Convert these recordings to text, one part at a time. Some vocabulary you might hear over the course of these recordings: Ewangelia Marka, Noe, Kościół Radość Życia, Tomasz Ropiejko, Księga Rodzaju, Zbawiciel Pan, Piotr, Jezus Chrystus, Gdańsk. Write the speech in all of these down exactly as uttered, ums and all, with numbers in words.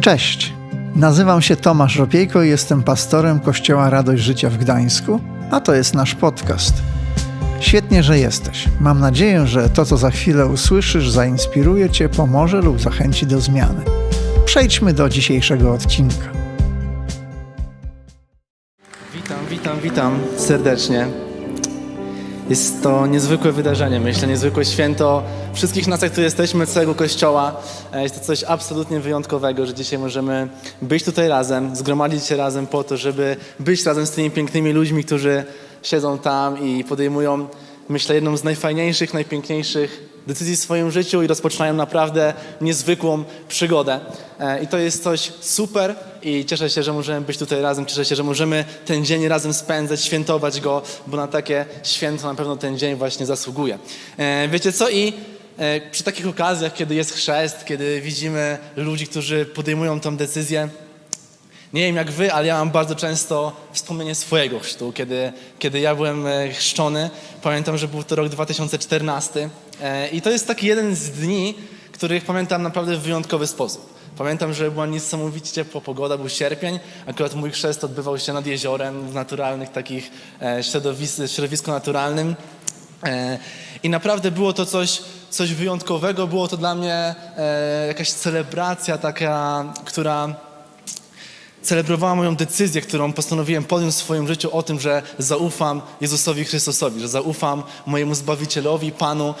Cześć, nazywam się Tomasz Ropiejko i jestem pastorem Kościoła Radość Życia w Gdańsku, a to jest nasz podcast. Świetnie, że jesteś. Mam nadzieję, że to, co za chwilę usłyszysz, zainspiruje Cię, pomoże lub zachęci do zmiany. Przejdźmy do dzisiejszego odcinka. Witam, witam, witam serdecznie. Jest to niezwykłe wydarzenie, myślę, niezwykłe święto. Wszystkich nas, jak tu jesteśmy, całego Kościoła. Jest to coś absolutnie wyjątkowego, że dzisiaj możemy być tutaj razem, zgromadzić się razem po to, żeby być razem z tymi pięknymi ludźmi, którzy siedzą tam i podejmują, myślę, jedną z najfajniejszych, najpiękniejszych decyzji w swoim życiu i rozpoczynają naprawdę niezwykłą przygodę. I to jest coś super i cieszę się, że możemy być tutaj razem, cieszę się, że możemy ten dzień razem spędzać, świętować go, bo na takie święto na pewno ten dzień właśnie zasługuje. Wiecie co? I przy takich okazjach, kiedy jest chrzest, kiedy widzimy ludzi, którzy podejmują tą decyzję, nie wiem jak wy, ale ja mam bardzo często wspomnienie swojego chrztu. Kiedy, kiedy ja byłem chrzczony, pamiętam, że był to rok dwa tysiące czternasty i to jest taki jeden z dni, których pamiętam naprawdę w wyjątkowy sposób. Pamiętam, że była niesamowicie ciepła pogoda, był sierpień, akurat mój chrzest odbywał się nad jeziorem w naturalnych takich środowisku naturalnym i naprawdę było to coś, coś wyjątkowego, było to dla mnie jakaś celebracja taka, która celebrowała moją decyzję, którą postanowiłem podjąć w swoim życiu o tym, że zaufam Jezusowi Chrystusowi, że zaufam mojemu Zbawicielowi, Panu.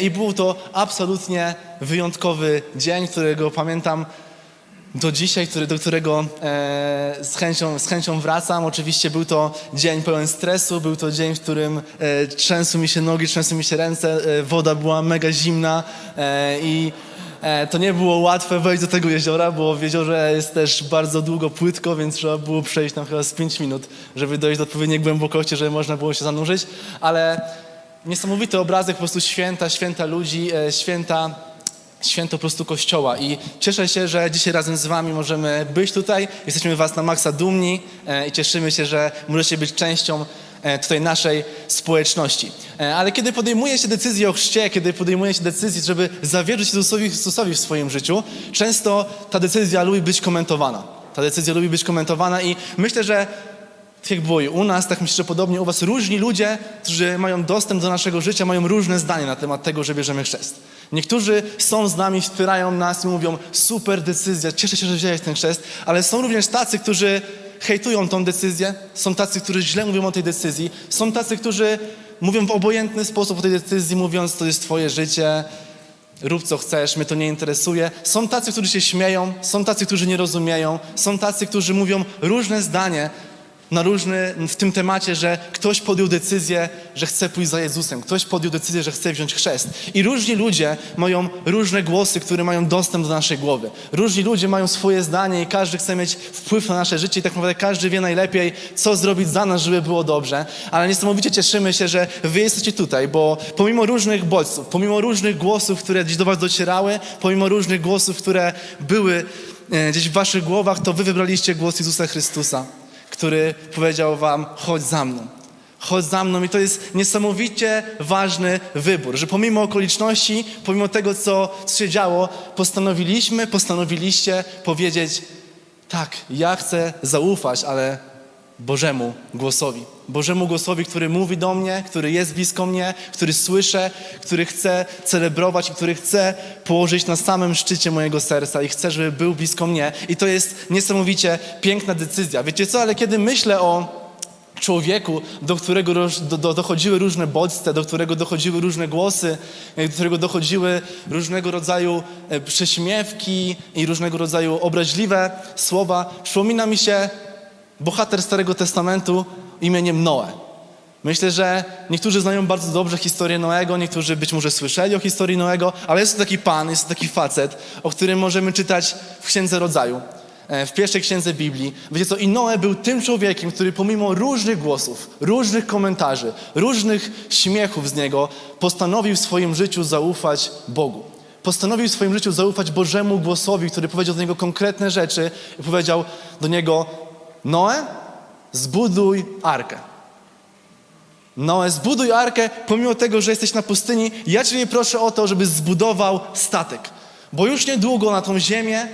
I był to absolutnie wyjątkowy dzień, którego pamiętam do dzisiaj, który, do którego e, z, chęcią, z chęcią wracam. Oczywiście był to dzień pełen stresu, był to dzień, w którym e, trzęsły mi się nogi, trzęsły mi się ręce, e, woda była mega zimna e, i... To nie było łatwe wejść do tego jeziora, bo w jeziorze jest też bardzo długo płytko, więc trzeba było przejść tam chyba z pięć minut, żeby dojść do odpowiedniej głębokości, żeby można było się zanurzyć. Ale niesamowity obrazek po prostu święta, święta ludzi, święta, święto po prostu Kościoła. I cieszę się, że dzisiaj razem z wami możemy być tutaj. Jesteśmy was na maksa dumni i cieszymy się, że możecie być częścią tutaj naszej społeczności. Ale kiedy podejmuje się decyzję o chrzcie, kiedy podejmuje się decyzję, żeby zawierzyć Jezusowi Chrystusowi w swoim życiu, często ta decyzja lubi być komentowana. Ta decyzja lubi być komentowana i myślę, że tak jak było i u nas, tak myślę, że podobnie u was, różni ludzie, którzy mają dostęp do naszego życia, mają różne zdanie na temat tego, że bierzemy chrzest. Niektórzy są z nami, wspierają nas i mówią, super decyzja, cieszę się, że wziąłeś ten chrzest, ale są również tacy, którzy hejtują tą decyzję, są tacy, którzy źle mówią o tej decyzji, są tacy, którzy mówią w obojętny sposób o tej decyzji, mówiąc, to jest twoje życie, rób co chcesz, mnie to nie interesuje. Są tacy, którzy się śmieją, są tacy, którzy nie rozumieją, są tacy, którzy mówią różne zdanie na różny, w tym temacie, że ktoś podjął decyzję, że chce pójść za Jezusem, ktoś podjął decyzję, że chce wziąć chrzest. I różni ludzie mają różne głosy, które mają dostęp do naszej głowy. Różni ludzie mają swoje zdanie i każdy chce mieć wpływ na nasze życie i tak naprawdę każdy wie najlepiej, co zrobić za nas, żeby było dobrze. Ale niesamowicie cieszymy się, że wy jesteście tutaj, bo pomimo różnych bodźców, pomimo różnych głosów, które gdzieś do was docierały, pomimo różnych głosów, które były gdzieś w waszych głowach, to wy wybraliście głos Jezusa Chrystusa, który powiedział wam, chodź za mną, chodź za mną. I to jest niesamowicie ważny wybór, że pomimo okoliczności, pomimo tego, co, co się działo, postanowiliśmy, postanowiliście powiedzieć, tak, ja chcę zaufać, ale Bożemu głosowi. Bożemu głosowi, który mówi do mnie, który jest blisko mnie, który słyszę, który chcę celebrować i który chcę położyć na samym szczycie mojego serca i chcę, żeby był blisko mnie. I to jest niesamowicie piękna decyzja. Wiecie co, ale kiedy myślę o człowieku, do którego roż, do, do, dochodziły różne bodźce, do którego dochodziły różne głosy, do którego dochodziły różnego rodzaju prześmiewki i różnego rodzaju obraźliwe słowa, przypomina mi się bohater Starego Testamentu imieniem Noe. Myślę, że niektórzy znają bardzo dobrze historię Noego, niektórzy być może słyszeli o historii Noego, ale jest to taki pan, jest to taki facet, o którym możemy czytać w Księdze Rodzaju, w pierwszej księdze Biblii. Wiecie co, i Noe był tym człowiekiem, który pomimo różnych głosów, różnych komentarzy, różnych śmiechów z niego postanowił w swoim życiu zaufać Bogu. Postanowił w swoim życiu zaufać Bożemu głosowi, który powiedział do niego konkretne rzeczy i powiedział do niego, Noe, zbuduj arkę. Noe, zbuduj arkę, pomimo tego, że jesteś na pustyni, ja Ciebie proszę o to, żebyś zbudował statek, bo już niedługo na tą ziemię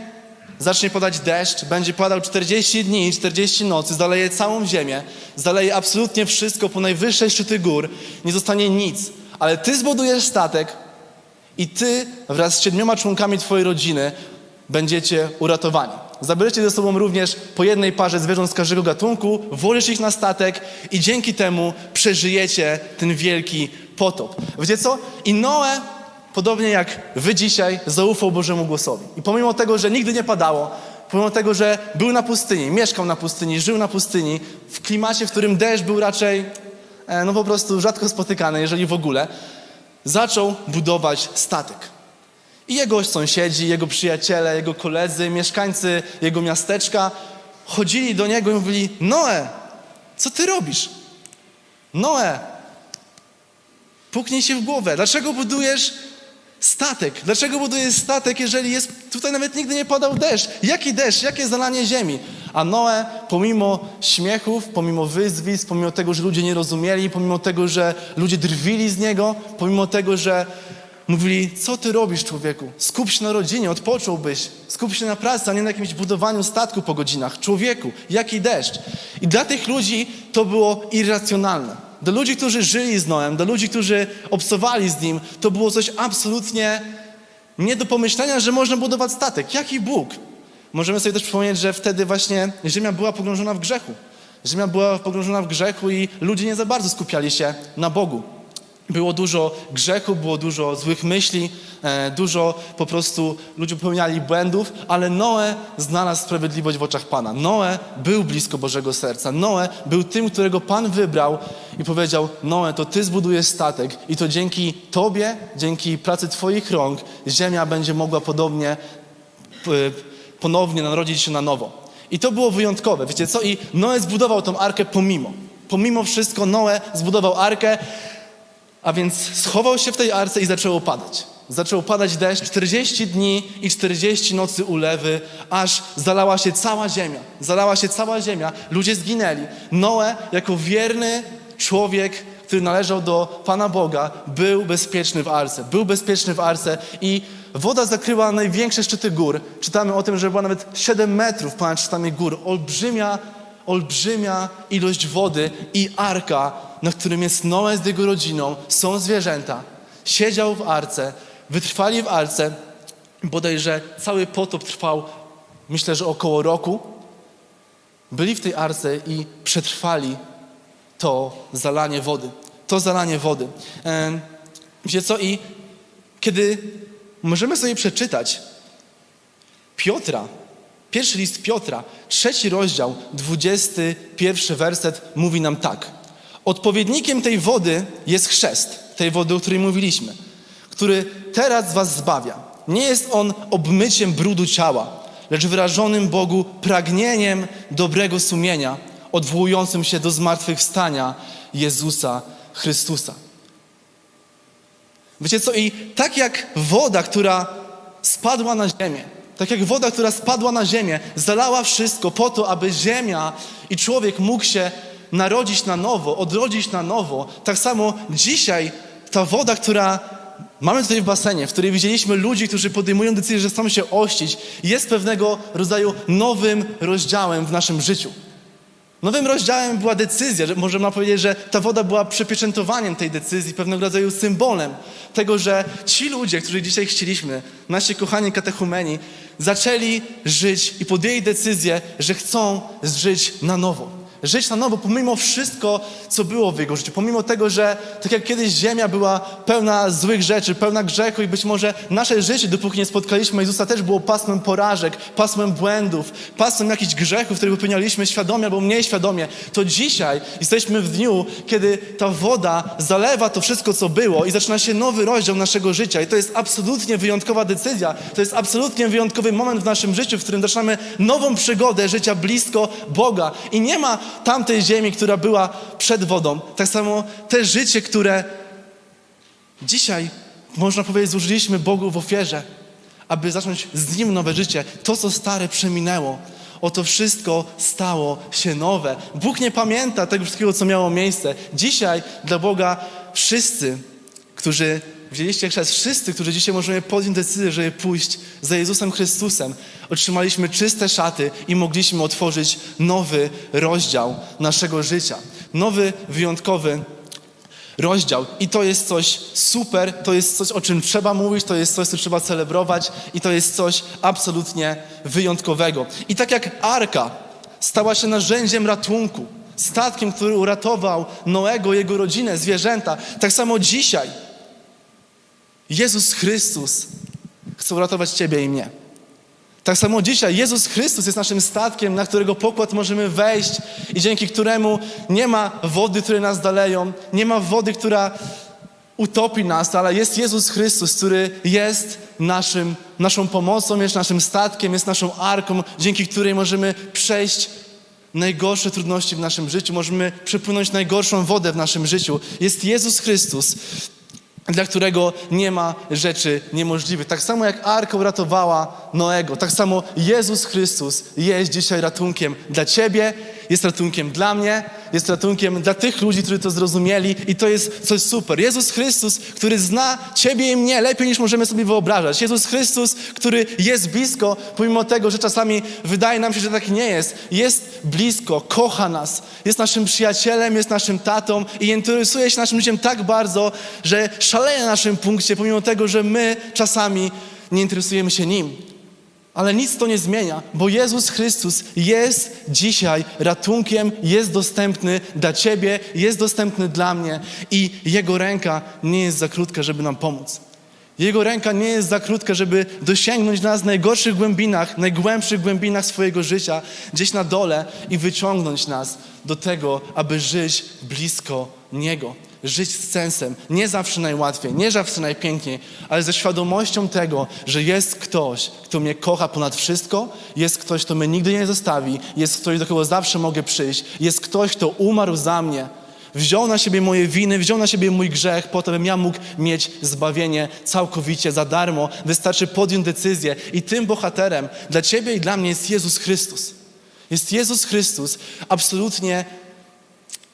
zacznie padać deszcz, będzie padał czterdzieści dni, czterdzieści nocy, zaleje całą ziemię, zaleje absolutnie wszystko po najwyższej szczyty gór, nie zostanie nic. Ale ty zbudujesz statek i ty wraz z siedmioma członkami twojej rodziny będziecie uratowani. Zabierzecie ze sobą również po jednej parze zwierząt z każdego gatunku, włożysz ich na statek i dzięki temu przeżyjecie ten wielki potop. Wiecie co? I Noe, podobnie jak wy dzisiaj, zaufał Bożemu głosowi. I pomimo tego, że nigdy nie padało, pomimo tego, że był na pustyni, mieszkał na pustyni, żył na pustyni, w klimacie, w którym deszcz był raczej, no po prostu rzadko spotykany, jeżeli w ogóle, zaczął budować statek. I jego sąsiedzi, jego przyjaciele, jego koledzy, mieszkańcy jego miasteczka chodzili do niego i mówili: Noe, co ty robisz? Noe, puknij się w głowę. Dlaczego budujesz statek? Dlaczego budujesz statek, jeżeli jest tutaj nawet nigdy nie padał deszcz? Jaki deszcz? Jakie zalanie ziemi? A Noe, pomimo śmiechów, pomimo wyzwisk, pomimo tego, że ludzie nie rozumieli, pomimo tego, że ludzie drwili z niego, pomimo tego, że mówili: co ty robisz, człowieku? Skup się na rodzinie, odpocząłbyś. Skup się na pracy, a nie na jakimś budowaniu statku po godzinach. Człowieku, jaki deszcz? I dla tych ludzi to było irracjonalne. Dla ludzi, którzy żyli z Noem, dla ludzi, którzy obcowali z nim, to było coś absolutnie nie do pomyślenia, że można budować statek. Jaki Bóg? Możemy sobie też przypomnieć, że wtedy właśnie ziemia była pogrążona w grzechu. Ziemia była pogrążona w grzechu i ludzie nie za bardzo skupiali się na Bogu. Było dużo grzechu, było dużo złych myśli, e, dużo po prostu ludzie popełniali błędów, ale Noe znalazł sprawiedliwość w oczach Pana. Noe był blisko Bożego serca. Noe był tym, którego Pan wybrał i powiedział: Noe, to ty zbudujesz statek i to dzięki tobie, dzięki pracy twoich rąk ziemia będzie mogła podobnie ponownie narodzić się na nowo. I to było wyjątkowe, wiecie co? I Noe zbudował tą arkę pomimo. Pomimo wszystko Noe zbudował arkę. A więc schował się w tej arce i zaczęło padać. Zaczęło padać deszcz, czterdzieści dni i czterdzieści nocy ulewy, aż zalała się cała ziemia. Zalała się cała ziemia, ludzie zginęli. Noe, jako wierny człowiek, który należał do Pana Boga, był bezpieczny w arce. Był bezpieczny w arce i woda zakryła największe szczyty gór. Czytamy o tym, że była nawet siedem metrów ponad szczytami gór. Olbrzymia, olbrzymia ilość wody i arka, na którym jest Noe z jego rodziną, są zwierzęta. Siedział w arce, wytrwali w arce. Bodajże cały potop trwał, myślę, że około roku. Byli w tej arce i przetrwali to zalanie wody. To zalanie wody. E, wiecie co? I kiedy możemy sobie przeczytać Piotra, pierwszy list Piotra, trzeci rozdział, dwudziesty pierwszy werset, mówi nam tak. Odpowiednikiem tej wody jest chrzest, tej wody, o której mówiliśmy, który teraz was zbawia. Nie jest on obmyciem brudu ciała, lecz wyrażonym Bogu pragnieniem dobrego sumienia, odwołującym się do zmartwychwstania Jezusa Chrystusa. Wiecie co? I tak jak woda, która spadła na ziemię, tak jak woda, która spadła na ziemię, zalała wszystko po to, aby ziemia i człowiek mógł się narodzić na nowo, odrodzić na nowo. Tak samo dzisiaj ta woda, która mamy tutaj w basenie, w której widzieliśmy ludzi, którzy podejmują decyzję, że chcą się ościć, jest pewnego rodzaju nowym rozdziałem w naszym życiu. Nowym rozdziałem była decyzja, że możemy powiedzieć, że ta woda była przypieczętowaniem tej decyzji, pewnego rodzaju symbolem tego, że ci ludzie, których dzisiaj chcieliśmy, nasi kochani katechumeni, zaczęli żyć i podjęli decyzję, że chcą żyć na nowo. Żyć na nowo, pomimo wszystko, co było w jego życiu. Pomimo tego, że tak jak kiedyś ziemia była pełna złych rzeczy, pełna grzechu i być może nasze życie, dopóki nie spotkaliśmy Jezusa, też było pasmem porażek, pasmem błędów, pasmem jakichś grzechów, które popełnialiśmy świadomie albo mniej świadomie. To dzisiaj jesteśmy w dniu, kiedy ta woda zalewa to wszystko, co było i zaczyna się nowy rozdział naszego życia. I to jest absolutnie wyjątkowa decyzja. To jest absolutnie wyjątkowy moment w naszym życiu, w którym zaczynamy nową przygodę życia blisko Boga. I nie ma tamtej ziemi, która była przed wodą. Tak samo te życie, które dzisiaj, można powiedzieć, złożyliśmy Bogu w ofierze, aby zacząć z Nim nowe życie. To, co stare, przeminęło. Oto wszystko stało się nowe. Bóg nie pamięta tego wszystkiego, co miało miejsce. Dzisiaj dla Boga wszyscy, którzy wzięliście chrzest, wszyscy, którzy dzisiaj możemy podjąć decyzję, żeby pójść za Jezusem Chrystusem, otrzymaliśmy czyste szaty i mogliśmy otworzyć nowy rozdział naszego życia. Nowy, wyjątkowy rozdział. I to jest coś super, to jest coś, o czym trzeba mówić, to jest coś, co trzeba celebrować i to jest coś absolutnie wyjątkowego. I tak jak Arka stała się narzędziem ratunku, statkiem, który uratował Noego, jego rodzinę, zwierzęta, tak samo dzisiaj Jezus Chrystus chce uratować ciebie i mnie. Tak samo dzisiaj Jezus Chrystus jest naszym statkiem, na którego pokład możemy wejść i dzięki któremu nie ma wody, które nas zaleją, nie ma wody, która utopi nas, ale jest Jezus Chrystus, który jest naszym, naszą pomocą, jest naszym statkiem, jest naszą arką, dzięki której możemy przejść najgorsze trudności w naszym życiu, możemy przepłynąć najgorszą wodę w naszym życiu. Jest Jezus Chrystus, dla którego nie ma rzeczy niemożliwych. Tak samo jak Arka uratowała Noego, tak samo Jezus Chrystus jest dzisiaj ratunkiem dla ciebie, jest ratunkiem dla mnie, jest ratunkiem dla tych ludzi, którzy to zrozumieli i to jest coś super. Jezus Chrystus, który zna ciebie i mnie lepiej niż możemy sobie wyobrażać. Jezus Chrystus, który jest blisko, pomimo tego, że czasami wydaje nam się, że tak nie jest. Jest blisko, kocha nas, jest naszym przyjacielem, jest naszym tatą i interesuje się naszym życiem tak bardzo, że szaleje na naszym punkcie, pomimo tego, że my czasami nie interesujemy się nim. Ale nic to nie zmienia, bo Jezus Chrystus jest dzisiaj ratunkiem, jest dostępny dla ciebie, jest dostępny dla mnie i Jego ręka nie jest za krótka, żeby nam pomóc. Jego ręka nie jest za krótka, żeby dosięgnąć nas w najgorszych głębinach, najgłębszych głębinach swojego życia, gdzieś na dole i wyciągnąć nas do tego, aby żyć blisko Niego. Żyć z sensem. Nie zawsze najłatwiej, nie zawsze najpiękniej, ale ze świadomością tego, że jest ktoś, kto mnie kocha ponad wszystko, jest ktoś, kto mnie nigdy nie zostawi, jest ktoś, do kogo zawsze mogę przyjść, jest ktoś, kto umarł za mnie, wziął na siebie moje winy, wziął na siebie mój grzech, po to, bym ja mógł mieć zbawienie całkowicie, za darmo. Wystarczy podjąć decyzję i tym bohaterem dla ciebie i dla mnie jest Jezus Chrystus. Jest Jezus Chrystus, absolutnie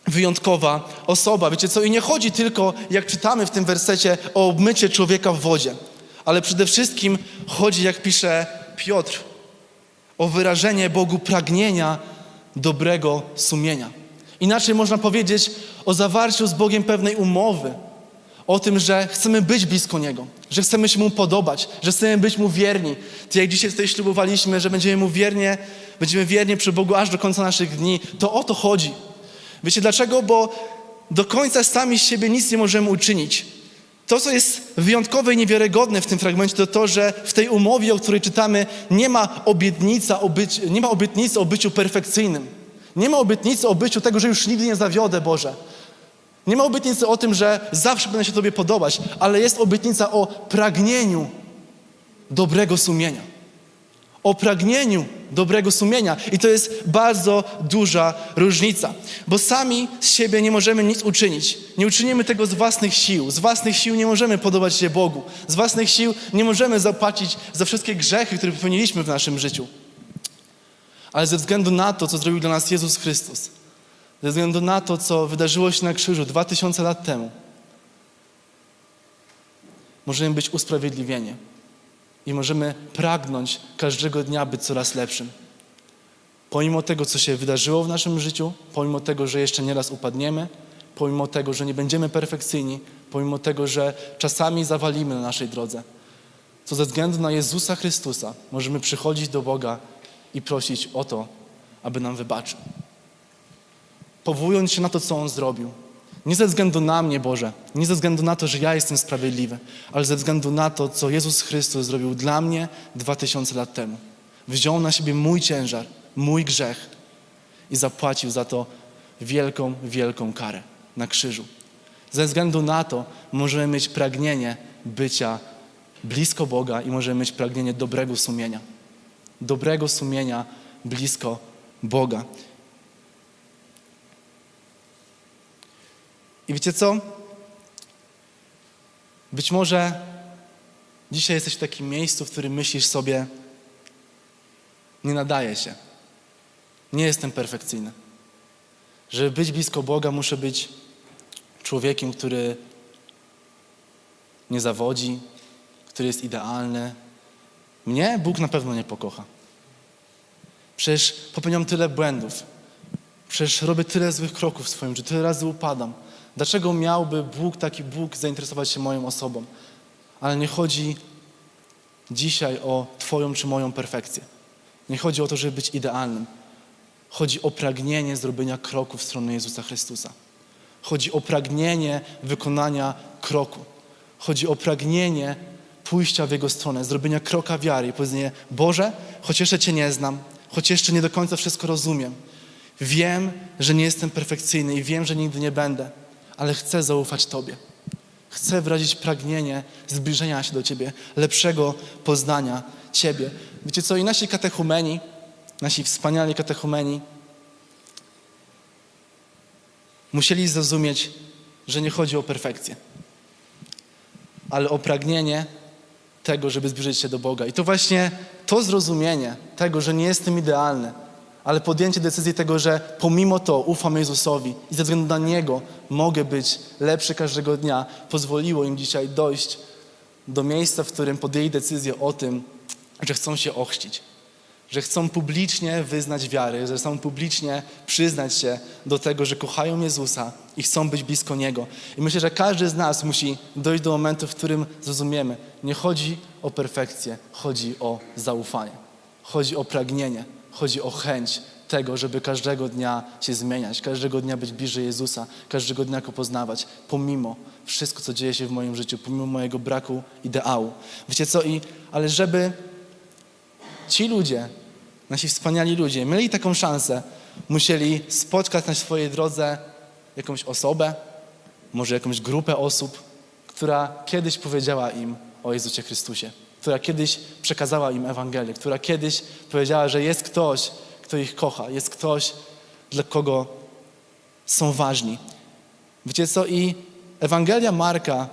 wyjątkowa osoba. Wiecie co? I nie chodzi tylko, jak czytamy w tym wersecie, o obmycie człowieka w wodzie, ale przede wszystkim chodzi, jak pisze Piotr, o wyrażenie Bogu pragnienia dobrego sumienia. Inaczej można powiedzieć o zawarciu z Bogiem pewnej umowy, o tym, że chcemy być blisko Niego, że chcemy się Mu podobać, że chcemy być Mu wierni. To jak dzisiaj tutaj ślubowaliśmy, że będziemy Mu wiernie, będziemy wierni przy Bogu aż do końca naszych dni, to o to chodzi. Wiecie dlaczego? Bo do końca sami z siebie nic nie możemy uczynić. To, co jest wyjątkowe i niewiarygodne w tym fragmencie, to to, że w tej umowie, o której czytamy, nie ma obietnica o być, nie ma obietnicy o byciu perfekcyjnym. Nie ma obietnicy o byciu tego, że już nigdy nie zawiodę, Boże. Nie ma obietnicy o tym, że zawsze będę się Tobie podobać, ale jest obietnica o pragnieniu dobrego sumienia. O pragnieniu dobrego sumienia. I to jest bardzo duża różnica. Bo sami z siebie nie możemy nic uczynić. Nie uczynimy tego z własnych sił. Z własnych sił nie możemy podobać się Bogu. Z własnych sił nie możemy zapłacić za wszystkie grzechy, które popełniliśmy w naszym życiu. Ale ze względu na to, co zrobił dla nas Jezus Chrystus, ze względu na to, co wydarzyło się na krzyżu dwa tysiące lat temu, możemy być usprawiedliwieni. I możemy pragnąć każdego dnia być coraz lepszym. Pomimo tego, co się wydarzyło w naszym życiu, pomimo tego, że jeszcze nieraz upadniemy, pomimo tego, że nie będziemy perfekcyjni, pomimo tego, że czasami zawalimy na naszej drodze, to ze względu na Jezusa Chrystusa możemy przychodzić do Boga i prosić o to, aby nam wybaczył. Powołując się na to, co On zrobił. Nie ze względu na mnie, Boże, nie ze względu na to, że ja jestem sprawiedliwy, ale ze względu na to, co Jezus Chrystus zrobił dla mnie dwa tysiące lat temu. Wziął na siebie mój ciężar, mój grzech i zapłacił za to wielką, wielką karę na krzyżu. Ze względu na to możemy mieć pragnienie bycia blisko Boga i możemy mieć pragnienie dobrego sumienia. Dobrego sumienia blisko Boga. I wiecie co? Być może dzisiaj jesteś w takim miejscu, w którym myślisz sobie, nie nadaję się, nie jestem perfekcyjny. Żeby być blisko Boga, muszę być człowiekiem, który nie zawodzi, który jest idealny, mnie Bóg na pewno nie pokocha. Przecież popełniam tyle błędów. Przecież robię tyle złych kroków w swoim życiu, tyle razy upadam. Dlaczego miałby Bóg, taki Bóg, zainteresować się moją osobą? Ale nie chodzi dzisiaj o Twoją czy moją perfekcję. Nie chodzi o to, żeby być idealnym. Chodzi o pragnienie zrobienia kroku w stronę Jezusa Chrystusa. Chodzi o pragnienie wykonania kroku. Chodzi o pragnienie pójścia w Jego stronę, zrobienia kroka wiary i powiedzenie: Boże, choć jeszcze Cię nie znam, choć jeszcze nie do końca wszystko rozumiem, wiem, że nie jestem perfekcyjny i wiem, że nigdy nie będę, ale chcę zaufać Tobie. Chcę wyrazić pragnienie zbliżenia się do Ciebie, lepszego poznania Ciebie. Wiecie co, i nasi katechumeni, nasi wspaniali katechumeni musieli zrozumieć, że nie chodzi o perfekcję, ale o pragnienie tego, żeby zbliżyć się do Boga. I to właśnie to zrozumienie tego, że nie jestem idealny, ale podjęcie decyzji tego, że pomimo to ufam Jezusowi i ze względu na Niego mogę być lepszy każdego dnia, pozwoliło im dzisiaj dojść do miejsca, w którym podjęli decyzję o tym, że chcą się ochrzcić, że chcą publicznie wyznać wiary, że chcą publicznie przyznać się do tego, że kochają Jezusa i chcą być blisko Niego. I myślę, że każdy z nas musi dojść do momentu, w którym zrozumiemy, nie chodzi o perfekcję, chodzi o zaufanie, chodzi o pragnienie, chodzi o chęć tego, żeby każdego dnia się zmieniać, każdego dnia być bliżej Jezusa, każdego dnia Go poznawać, pomimo wszystko, co dzieje się w moim życiu, pomimo mojego braku ideału. Wiecie co? I, ale żeby ci ludzie, nasi wspaniali ludzie, mieli taką szansę, musieli spotkać na swojej drodze jakąś osobę, może jakąś grupę osób, która kiedyś powiedziała im o Jezusie Chrystusie, która kiedyś przekazała im Ewangelię, która kiedyś powiedziała, że jest ktoś, kto ich kocha, jest ktoś, dla kogo są ważni. Wiecie co? I Ewangelia Marka,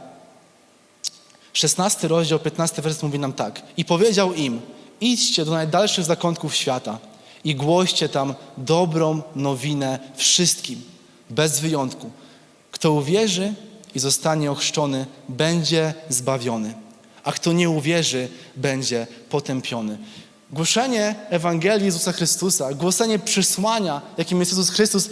szesnasty rozdział, piętnasty werset mówi nam tak. I powiedział im: idźcie do najdalszych zakątków świata i głoście tam dobrą nowinę wszystkim, bez wyjątku. Kto uwierzy i zostanie ochrzczony, będzie zbawiony, a kto nie uwierzy, będzie potępiony. Głoszenie Ewangelii Jezusa Chrystusa, głoszenie przesłania, jakim jest Jezus Chrystus,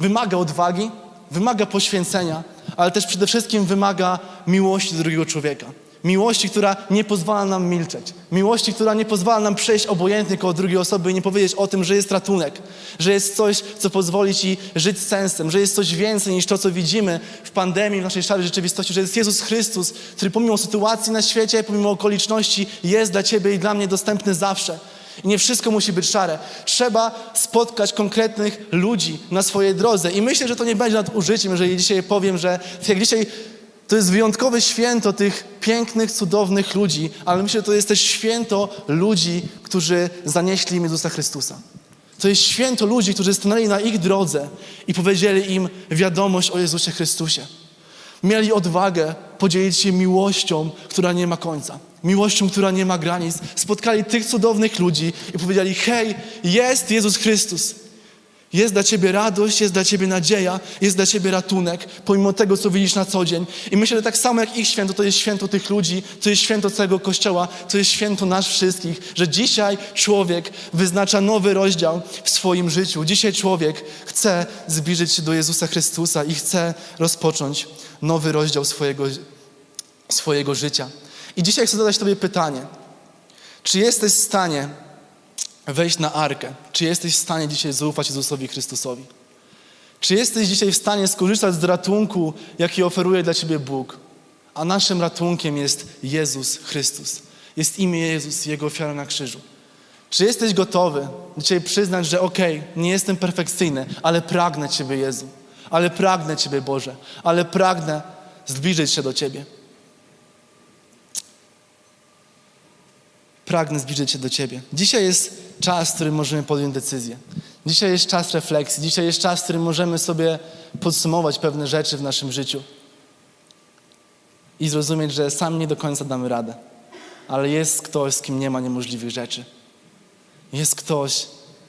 wymaga odwagi, wymaga poświęcenia, ale też przede wszystkim wymaga miłości do drugiego człowieka. Miłości, która nie pozwala nam milczeć. Miłości, która nie pozwala nam przejść obojętnie koło drugiej osoby i nie powiedzieć o tym, że jest ratunek, że jest coś, co pozwoli Ci żyć sensem, że jest coś więcej niż to, co widzimy w pandemii, w naszej szarej rzeczywistości, że jest Jezus Chrystus, który pomimo sytuacji na świecie, pomimo okoliczności jest dla Ciebie i dla mnie dostępny zawsze. I nie wszystko musi być szare. Trzeba spotkać konkretnych ludzi na swojej drodze. I myślę, że to nie będzie nadużyciem, jeżeli dzisiaj powiem, że jak dzisiaj to jest wyjątkowe święto tych pięknych, cudownych ludzi, ale myślę, że to jest też święto ludzi, którzy zanieśli im Jezusa Chrystusa. To jest święto ludzi, którzy stanęli na ich drodze i powiedzieli im wiadomość o Jezusie Chrystusie. Mieli odwagę podzielić się miłością, która nie ma końca. Miłością, która nie ma granic. Spotkali tych cudownych ludzi i powiedzieli: hej, jest Jezus Chrystus. Jest dla Ciebie radość, jest dla Ciebie nadzieja, jest dla Ciebie ratunek, pomimo tego, co widzisz na co dzień. I myślę, że tak samo jak ich święto, to jest święto tych ludzi, to jest święto całego Kościoła, to jest święto nas wszystkich, że dzisiaj człowiek wyznacza nowy rozdział w swoim życiu. Dzisiaj człowiek chce zbliżyć się do Jezusa Chrystusa i chce rozpocząć nowy rozdział swojego, swojego życia. I dzisiaj chcę zadać Tobie pytanie. Czy jesteś w stanie wejść na arkę? Czy jesteś w stanie dzisiaj zaufać Jezusowi Chrystusowi? Czy jesteś dzisiaj w stanie skorzystać z ratunku, jaki oferuje dla Ciebie Bóg? A naszym ratunkiem jest Jezus Chrystus. Jest imię Jezus, Jego ofiara na krzyżu. Czy jesteś gotowy dzisiaj przyznać, że okej, okay, nie jestem perfekcyjny, ale pragnę Ciebie, Jezu. Ale pragnę Ciebie, Boże. Ale pragnę zbliżyć się do Ciebie. Pragnę zbliżyć się do Ciebie. Dzisiaj jest czas, w którym możemy podjąć decyzję. Dzisiaj jest czas refleksji. Dzisiaj jest czas, w którym możemy sobie podsumować pewne rzeczy w naszym życiu i zrozumieć, że sami nie do końca damy radę. Ale jest ktoś, z kim nie ma niemożliwych rzeczy. Jest ktoś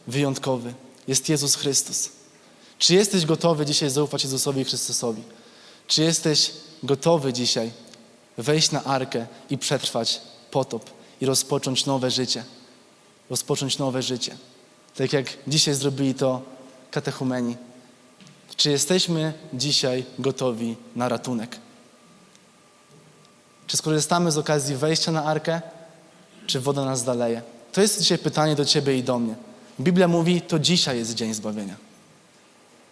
wyjątkowy. Jest Jezus Chrystus. Czy jesteś gotowy dzisiaj zaufać Jezusowi Chrystusowi? Czy jesteś gotowy dzisiaj wejść na arkę i przetrwać potop i rozpocząć nowe życie. Rozpocząć nowe życie. Tak jak dzisiaj zrobili to katechumeni. Czy jesteśmy dzisiaj gotowi na ratunek? Czy skorzystamy z okazji wejścia na arkę? Czy woda nas zaleje? To jest dzisiaj pytanie do ciebie i do mnie. Biblia mówi, to dzisiaj jest dzień zbawienia.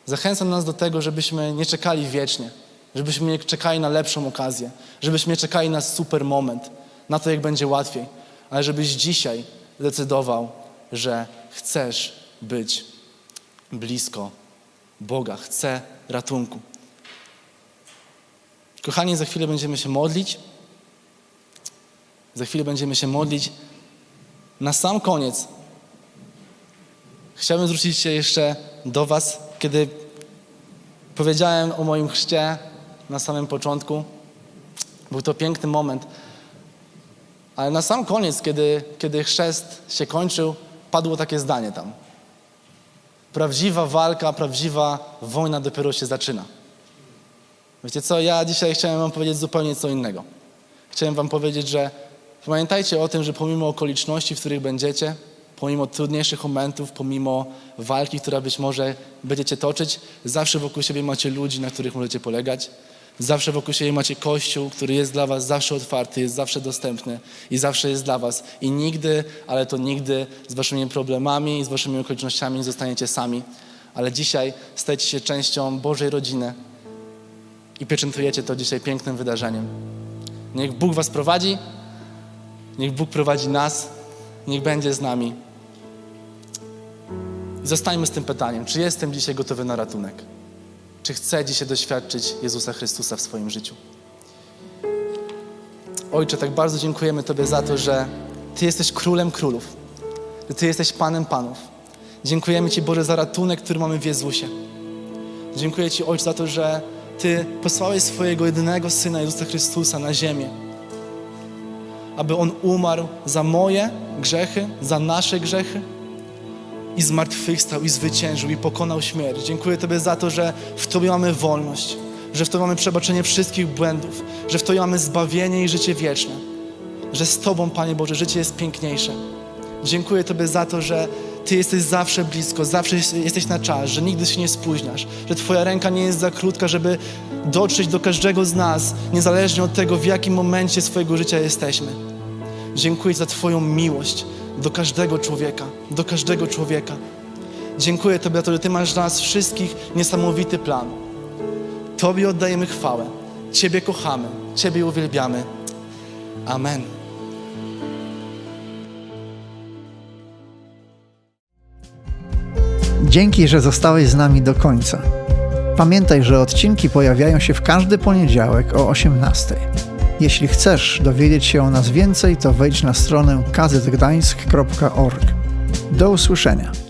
Zachęcam nas do tego, żebyśmy nie czekali wiecznie, żebyśmy nie czekali na lepszą okazję, żebyśmy nie czekali na super moment, na to, jak będzie łatwiej, ale żebyś dzisiaj decydował, że chcesz być blisko Boga, chcę ratunku. Kochani, za chwilę będziemy się modlić. Za chwilę będziemy się modlić. Na sam koniec chciałbym zwrócić się jeszcze do was, kiedy powiedziałem o moim chrzcie na samym początku. Był to piękny moment. Ale na sam koniec, kiedy, kiedy chrzest się kończył, padło takie zdanie tam. Prawdziwa walka, prawdziwa wojna dopiero się zaczyna. Wiecie co, ja dzisiaj chciałem wam powiedzieć zupełnie co innego. Chciałem wam powiedzieć, że pamiętajcie o tym, że pomimo okoliczności, w których będziecie, pomimo trudniejszych momentów, pomimo walki, która być może będziecie toczyć, zawsze wokół siebie macie ludzi, na których możecie polegać. Zawsze wokół siebie macie Kościół, który jest dla was zawsze otwarty, jest zawsze dostępny i zawsze jest dla was. I nigdy, ale to nigdy z waszymi problemami i z waszymi okolicznościami nie zostaniecie sami. Ale dzisiaj stajecie się częścią Bożej rodziny i pieczętujecie to dzisiaj pięknym wydarzeniem. Niech Bóg was prowadzi, niech Bóg prowadzi nas, niech będzie z nami. Zostańmy z tym pytaniem, czy jestem dzisiaj gotowy na ratunek? Czy chcę dzisiaj doświadczyć Jezusa Chrystusa w swoim życiu? Ojcze, tak bardzo dziękujemy Tobie za to, że Ty jesteś Królem Królów, że Ty jesteś Panem Panów. Dziękujemy Ci, Boże, za ratunek, który mamy w Jezusie. Dziękuję Ci, Ojcze, za to, że Ty posłałeś swojego jedynego Syna Jezusa Chrystusa na ziemię, aby On umarł za moje grzechy, za nasze grzechy, i zmartwychwstał, i zwyciężył, i pokonał śmierć. Dziękuję Tobie za to, że w Tobie mamy wolność, że w Tobie mamy przebaczenie wszystkich błędów, że w Tobie mamy zbawienie i życie wieczne, że z Tobą, Panie Boże, życie jest piękniejsze. Dziękuję Tobie za to, że Ty jesteś zawsze blisko, zawsze jesteś na czas, że nigdy się nie spóźniasz, że Twoja ręka nie jest za krótka, żeby dotrzeć do każdego z nas, niezależnie od tego, w jakim momencie swojego życia jesteśmy. Dziękuję za Twoją miłość do każdego człowieka, do każdego człowieka. Dziękuję Tobie za to, że Ty masz dla nas wszystkich niesamowity plan. Tobie oddajemy chwałę, Ciebie kochamy, Ciebie uwielbiamy. Amen. Dzięki, że zostałeś z nami do końca. Pamiętaj, że odcinki pojawiają się w każdy poniedziałek o osiemnastej. Jeśli chcesz dowiedzieć się o nas więcej, to wejdź na stronę kzgdańsk kropka org. Do usłyszenia.